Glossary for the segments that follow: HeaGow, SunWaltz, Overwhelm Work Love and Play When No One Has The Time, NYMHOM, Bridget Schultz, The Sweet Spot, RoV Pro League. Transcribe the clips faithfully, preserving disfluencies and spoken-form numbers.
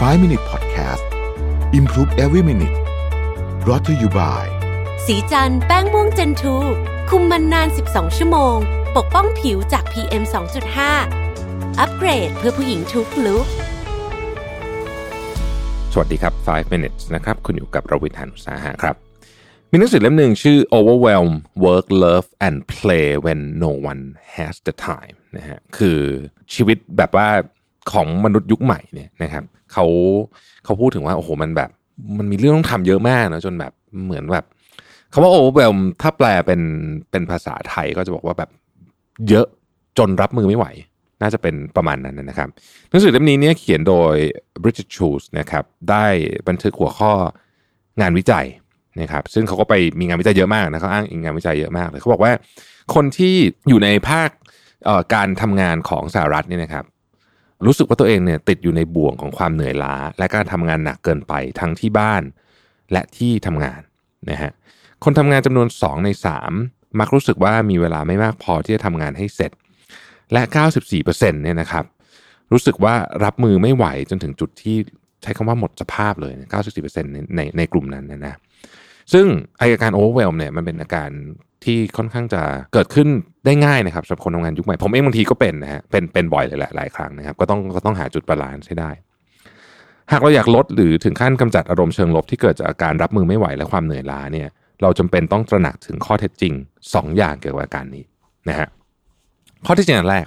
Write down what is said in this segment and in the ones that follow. ไฟว์ มินิท Podcast Improve Every Minute รอ t ธออยู่บ่ายสีจันแป้งม่วงเจนทูคุมมันนานสิบสองชั่วโมงปกป้องผิวจาก พี เอ็ม สองจุดห้า อัปเกรดเพื่อผู้หญิงทุกลุคสวัสดีครับไฟว์ มินิท นะครับคุณอยู่กับรวิทย์ หาญอุตสาหะครับมีหนังสือเล่มหนึ่งชื่อ Overwhelm Work Love and Play When No One Has The Time นะฮะคือชีวิตแบบว่าของมนุษย์ยุคใหม่เนี่ยนะครับเขาเขาพูดถึงว่าโอ้โหมันแบบมันมีเรื่องต้องทำเยอะมากนะจนแบบเหมือนแบบคำว่า Overwhelm ถ้าแปลเป็นเป็นภาษาไทยก็จะบอกว่าแบบเยอะจนรับมือไม่ไหวน่าจะเป็นประมาณนั้นนะครับหนังสือเล่มนี้เนี่ยเขียนโดย Bridget Schultz นะครับได้บันทึกหัวข้องานวิจัยนะครับซึ่งเขาก็ไปมีงานวิจัยเยอะมากนะเขาอ้างอิงงานวิจัยเยอะมากเลยเขาบอกว่าคนที่อยู่ในภาคการทำงานของสหรัฐเนี่ยนะครับรู้สึกว่าตัวเองเนี่ยติดอยู่ในบ่วงของความเหนื่อยล้าและการทำงานหนักเกินไปทั้งที่บ้านและที่ทำงานนะฮะคนทำงานจำนวนสองในสามมักรู้สึกว่ามีเวลาไม่มากพอที่จะทำงานให้เสร็จและ เก้าสิบสี่เปอร์เซ็นต์ เนี่ยนะครับรู้สึกว่ารับมือไม่ไหวจนถึงจุดที่ใช้คำว่าหมดสภาพเลย เก้าสิบสี่เปอร์เซ็นต์ ในในในกลุ่มนั้นนะนะซึ่งอาการ Overwhelm เนี่ยมันเป็นอาการที่ค่อนข้างจะเกิดขึ้นได้ง่ายนะครับสำหรับคนทำงานยุคใหม่ผมเองบางทีก็เป็นนะฮะเป็นเป็นบ่อยเลยแหละหลายครั้งนะครับก็ต้องก็ต้องหาจุดบาลานซ์ให้ได้หากเราอยากลดหรือถึงขั้นกำจัดอารมณ์เชิงลบที่เกิดจากอาการรับมือไม่ไหวและความเหนื่อยล้าเนี่ยเราจำเป็นต้องตระหนักถึงข้อเท็จจริงสองอย่างเกี่ยวกับอาการนี้นะฮะข้อเท็จจริงอันแรก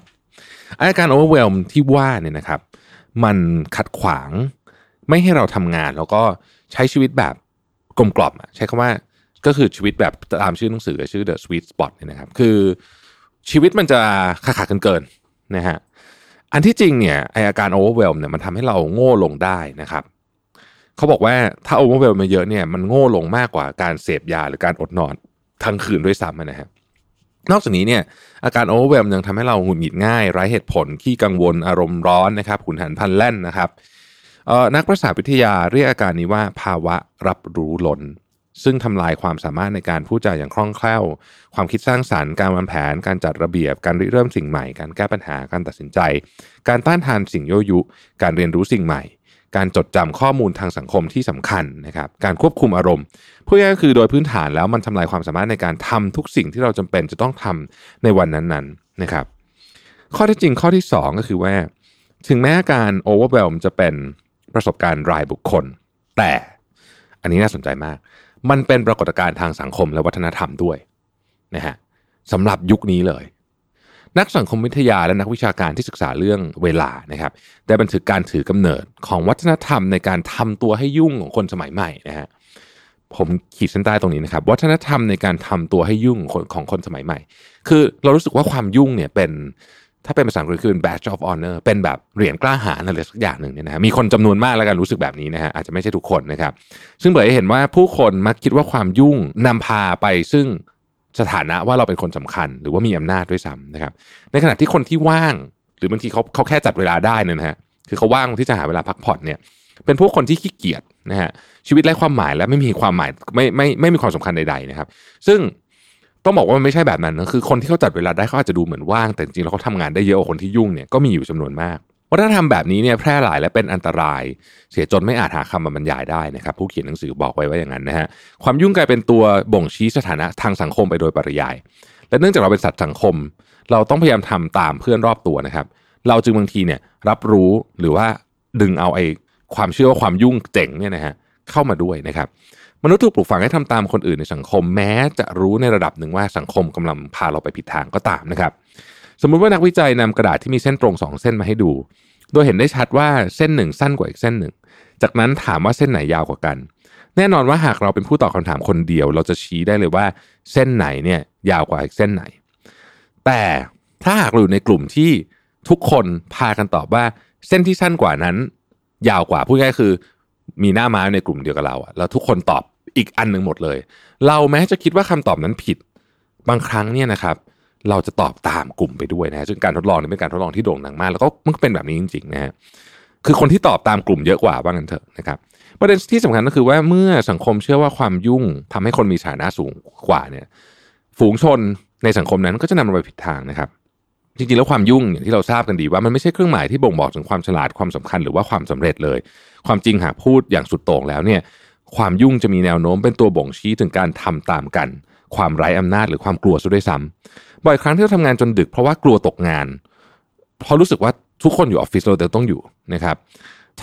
อาการ Overwhelm ที่ว่าเนี่ยนะครับมันขัดขวางไม่ให้เราทำงานแล้วก็ใช้ชีวิตแบบกลมกล่อมใช้คำว่าก็คือชีวิตแบบตามชื่อหนังสือชื่อ The Sweet Spot เนี่ยนะครับคือชีวิตมันจะขาขาเกินๆนะฮะอันที่จริงเนี่ยอาการ Overwhelm เนี่ยมันทำให้เราโง่ลงได้นะครับเขาบอกว่าถ้า Overwhelm มาเยอะเนี่ยมันโง่ลงมากกว่าการเสพยาหรือการอดนอนทั้งคืนด้วยซ้ำนะฮะนอกจากนี้เนี่ยอาการ Overwhelm ยังทำให้เราหงุดหงิดง่ายไร้เหตุผลขี้กังวลอารมณ์ร้อนนะครับขุ่นหันพลันแล่นนะครับนักประสาทวิทยาเรียกอาการนี้ว่าภาวะรับรู้ล้นซึ่งทำลายความสามารถในการพูดจาอย่างคล่องแคล่วความคิดสร้างสรรค์การวางแผนการจัดระเบียบการริเริ่มสิ่งใหม่การแก้ปัญหาการตัดสินใจการต้านทานสิ่งยั่วยุการเรียนรู้สิ่งใหม่การจดจำข้อมูลทางสังคมที่สำคัญนะครับการควบคุมอารมณ์พวกนี้ก็คือโดยพื้นฐานแล้วมันทำลายความสามารถในการทำทุกสิ่งที่เราจำเป็นจะต้องทำในวันนั้นๆนะครับข้อที่จริงข้อที่สองก็คือว่าถึงแม้การ Overwhelm จะเป็นประสบการณ์รายบุคคลแต่อันนี้น่าสนใจมากมันเป็นปรากฏการณ์ทางสังคมและวัฒนธรรมด้วยนะฮะสำหรับยุคนี้เลยนักสังคมวิทยาและนักวิชาการที่ศึกษาเรื่องเวลานะครับได้บันทึกการถือกำเนิดของวัฒนธรรมในการทำตัวให้ยุ่งของคนสมัยใหม่นะฮะผมขีดเส้นใต้ตรงนี้นะครับวัฒนธรรมในการทำตัวให้ยุ่งของคนสมัยใหม่คือเรารู้สึกว่าความยุ่งเนี่ยเป็นถ้าเป็นภาษาอังกฤษคือ badge of honor เป็นแบบเหรียญกล้าหาญอะไรสักอย่างหนึ่งเนี่ยนะฮะมีคนจำนวนมากแล้วกันรู้สึกแบบนี้นะฮะอาจจะไม่ใช่ทุกคนนะครับซึ่งเปิดให้เห็นว่าผู้คนมักคิดว่าความยุ่งนำพาไปซึ่งสถานะว่าเราเป็นคนสำคัญหรือว่ามีอำนาจด้วยซ้ำนะครับในขณะที่คนที่ว่างหรือบางทีเขาเขาแค่จัดเวลาได้นะฮะคือเขาว่างที่จะหาเวลาพักผ่อนเนี่ยเป็นพวกคนที่ขี้เกียจนะฮะชีวิตไร้ความหมายและไม่มีความหมายไม่ไม่ไม่มีความสำคัญใดๆนะครับซึ่งต้องบอกว่ามันไม่ใช่แบบนั้นนะคือคนที่เขาจัดเวลาได้เขาอาจจะดูเหมือนว่างแต่จริงๆแล้วเขาทำงานได้เยอะกว่าคนที่ยุ่งเนี่ยก็มีอยู่จำนวนมากวัฒนธรรมแบบนี้เนี่ยแพร่หลายและเป็นอันตรายเสียจนไม่อาจหาคำบรรยายได้นะครับผู้เขียนหนังสือบอกไว้ว่าอย่างนั้นนะฮะความยุ่งกลายเป็นตัวบ่งชี้สถานะทางสังคมไปโดยปริยายและเนื่องจากเราเป็นสัตว์สังคมเราต้องพยายามทำตามเพื่อนรอบตัวนะครับเราจึงบางทีเนี่ยรับรู้หรือว่าดึงเอาไอ้ความเชื่อว่าความยุ่งเจ๋งเนี่ยนะฮะเข้ามาด้วยนะครับมนุษย์ถูกปลูกฝังให้ทำตามคนอื่นในสังคมแม้จะรู้ในระดับหนึ่งว่าสังคมกำลังพาเราไปผิดทางก็ตามนะครับสมมุติว่านักวิจัยนำกระดาษที่มีเส้นตรงสองเส้นมาให้ดูโดยเห็นได้ชัดว่าเส้นหนึ่งสั้นกว่าอีกเส้นหนึ่งจากนั้นถามว่าเส้นไหนยาวกว่ากันแน่นอนว่าหากเราเป็นผู้ตอบคำถามคนเดียวเราจะชี้ได้เลยว่าเส้นไหนเนี่ยยาวกว่าอีกเส้นไหนแต่ถ้าหากเราอยู่ในกลุ่มที่ทุกคนพากันตอบว่าเส้นที่สั้นกว่านั้นยาวกว่าพูดง่ายคือมีหน้าม้าในกลุ่มเดียวกับเราอะแล้วทุกคนตอบอีกอันหนึ่งหมดเลยเราแม้จะคิดว่าคำตอบนั้นผิดบางครั้งเนี่ยนะครับเราจะตอบตามกลุ่มไปด้วยนะซึ่งการทดลองนี้เป็นการทดลองที่โด่งดังมากแล้วก็มันก็เป็นแบบนี้จริงๆนะฮะคือคนที่ตอบตามกลุ่มเยอะกว่าว่างั้นเถอะนะครับประเด็นที่สำคัญก็คือว่าเมื่อสังคมเชื่อว่าความยุ่งทำให้คนมีฐานะสูงกว่าเนี่ยฝูงชนในสังคมนั้นก็จะนำเราไปผิดทางนะครับ จริงๆแล้วความยุ่งอย่างที่เราทราบกันดีว่ามันไม่ใช่เครื่องหมายที่บ่งบอกถึงความฉลาดความสำคัญหรือว่าความสำเร็จเลยความจริงหากพูดอย่างสุดโต่งแล้วเนี่ยความยุ่งจะมีแนวโน้มเป็นตัวบ่งชี้ถึงการทำตามกันความไร้อำนาจหรือความกลัวซะด้วยซ้ำบ่อยครั้งที่เราทำงานจนดึกเพราะว่ากลัวตกงานเพราะรู้สึกว่าทุกคนอยู่ออฟฟิศเราแต่ต้องอยู่นะครับ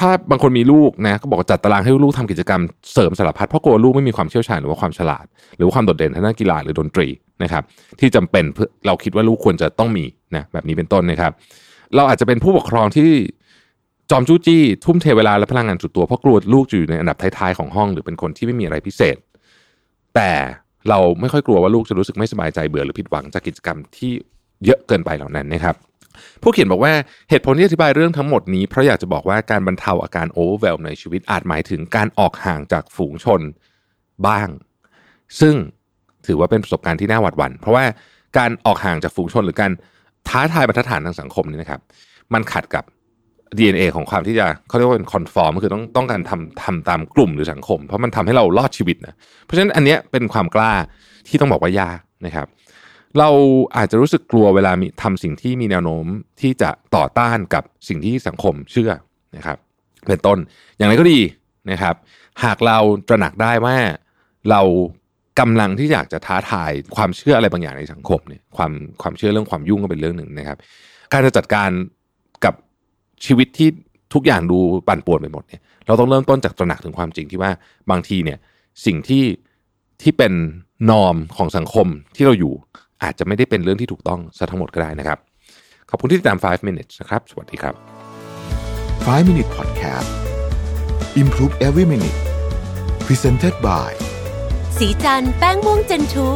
ถ้าบางคนมีลูกนะก็บอกจัดตารางให้ลูกทำกิจกรรมเสริมสารพัดเพราะกลัวลูกไม่มีความเชี่ยวชาญหรือว่าความฉลาดหรือว่าความโดดเด่นทางด้านกีฬาหรือดนตรีนะครับที่จำเป็นเพื่อเราคิดว่าลูกควรจะต้องมีนะแบบนี้เป็นต้นนะครับเราอาจจะเป็นผู้ปกครองที่จอมจู้จี้ทุ่มเทเวลาและพลังงานสุดตัวเพราะกลัวลูกอยู่ในอันดับท้ายๆของห้องหรือเป็นคนที่ไม่มีอะไรพิเศษแต่เราไม่ค่อยกลัวว่าลูกจะรู้สึกไม่สบายใจเบื่อหรือผิดหวังจากกิจกรรมที่เยอะเกินไปเหล่านั้นนะครับผู้เขียนบอกว่าเหตุผลที่อธิบายเรื่องทั้งหมดนี้เพราะอยากจะบอกว่าการบรรเทาอาการ Overwhelm ในชีวิตอาจหมายถึงการออกห่างจากฝูงชนบ้างซึ่งถือว่าเป็นประสบการณ์ที่น่าหวาดหวั่นเพราะว่าการออกห่างจากฝูงชนหรือการท้าทายบรรทัดฐานทางสังคมนี่นะครับมันขัดกับ ดี เอ็น เอ ของความที่จะเขาเรียกว่าเป็นคอนฟอร์มคือต้องต้องการทำทำตามกลุ่มหรือสังคมเพราะมันทำให้เรารอดชีวิตนะเพราะฉะนั้นอันเนี้ยเป็นความกล้าที่ต้องบอกว่ายากนะครับเราอาจจะรู้สึกกลัวเวลาทำสิ่งที่มีแนวโน้มที่จะต่อต้านกับสิ่งที่สังคมเชื่อนะครับเป็นต้นอย่างไรก็ดีนะครับหากเราตระหนักได้ว่าเรากำลังที่อยากจะท้าทายความเชื่ออะไรบางอย่างในสังคมเนี่ยความความเชื่อเรื่องความยุ่งก็เป็นเรื่องหนึ่งนะครับการจะจัดการกับชีวิตที่ทุกอย่างดูปั่นป่วนไปหมดเนี่ยเราต้องเริ่มต้นจากตระหนักถึงความจริงที่ว่าบางทีเนี่ยสิ่งที่ที่เป็นนอร์มของสังคมที่เราอยู่อาจจะไม่ได้เป็นเรื่องที่ถูกต้องซะทั้งหมดก็ได้นะครับขอบคุณที่ติดตามไฟว์ minutes นะครับสวัสดีครับไฟว์ minute podcast improve every minute presented by สีจันทร์แป้งม่วงเจนทู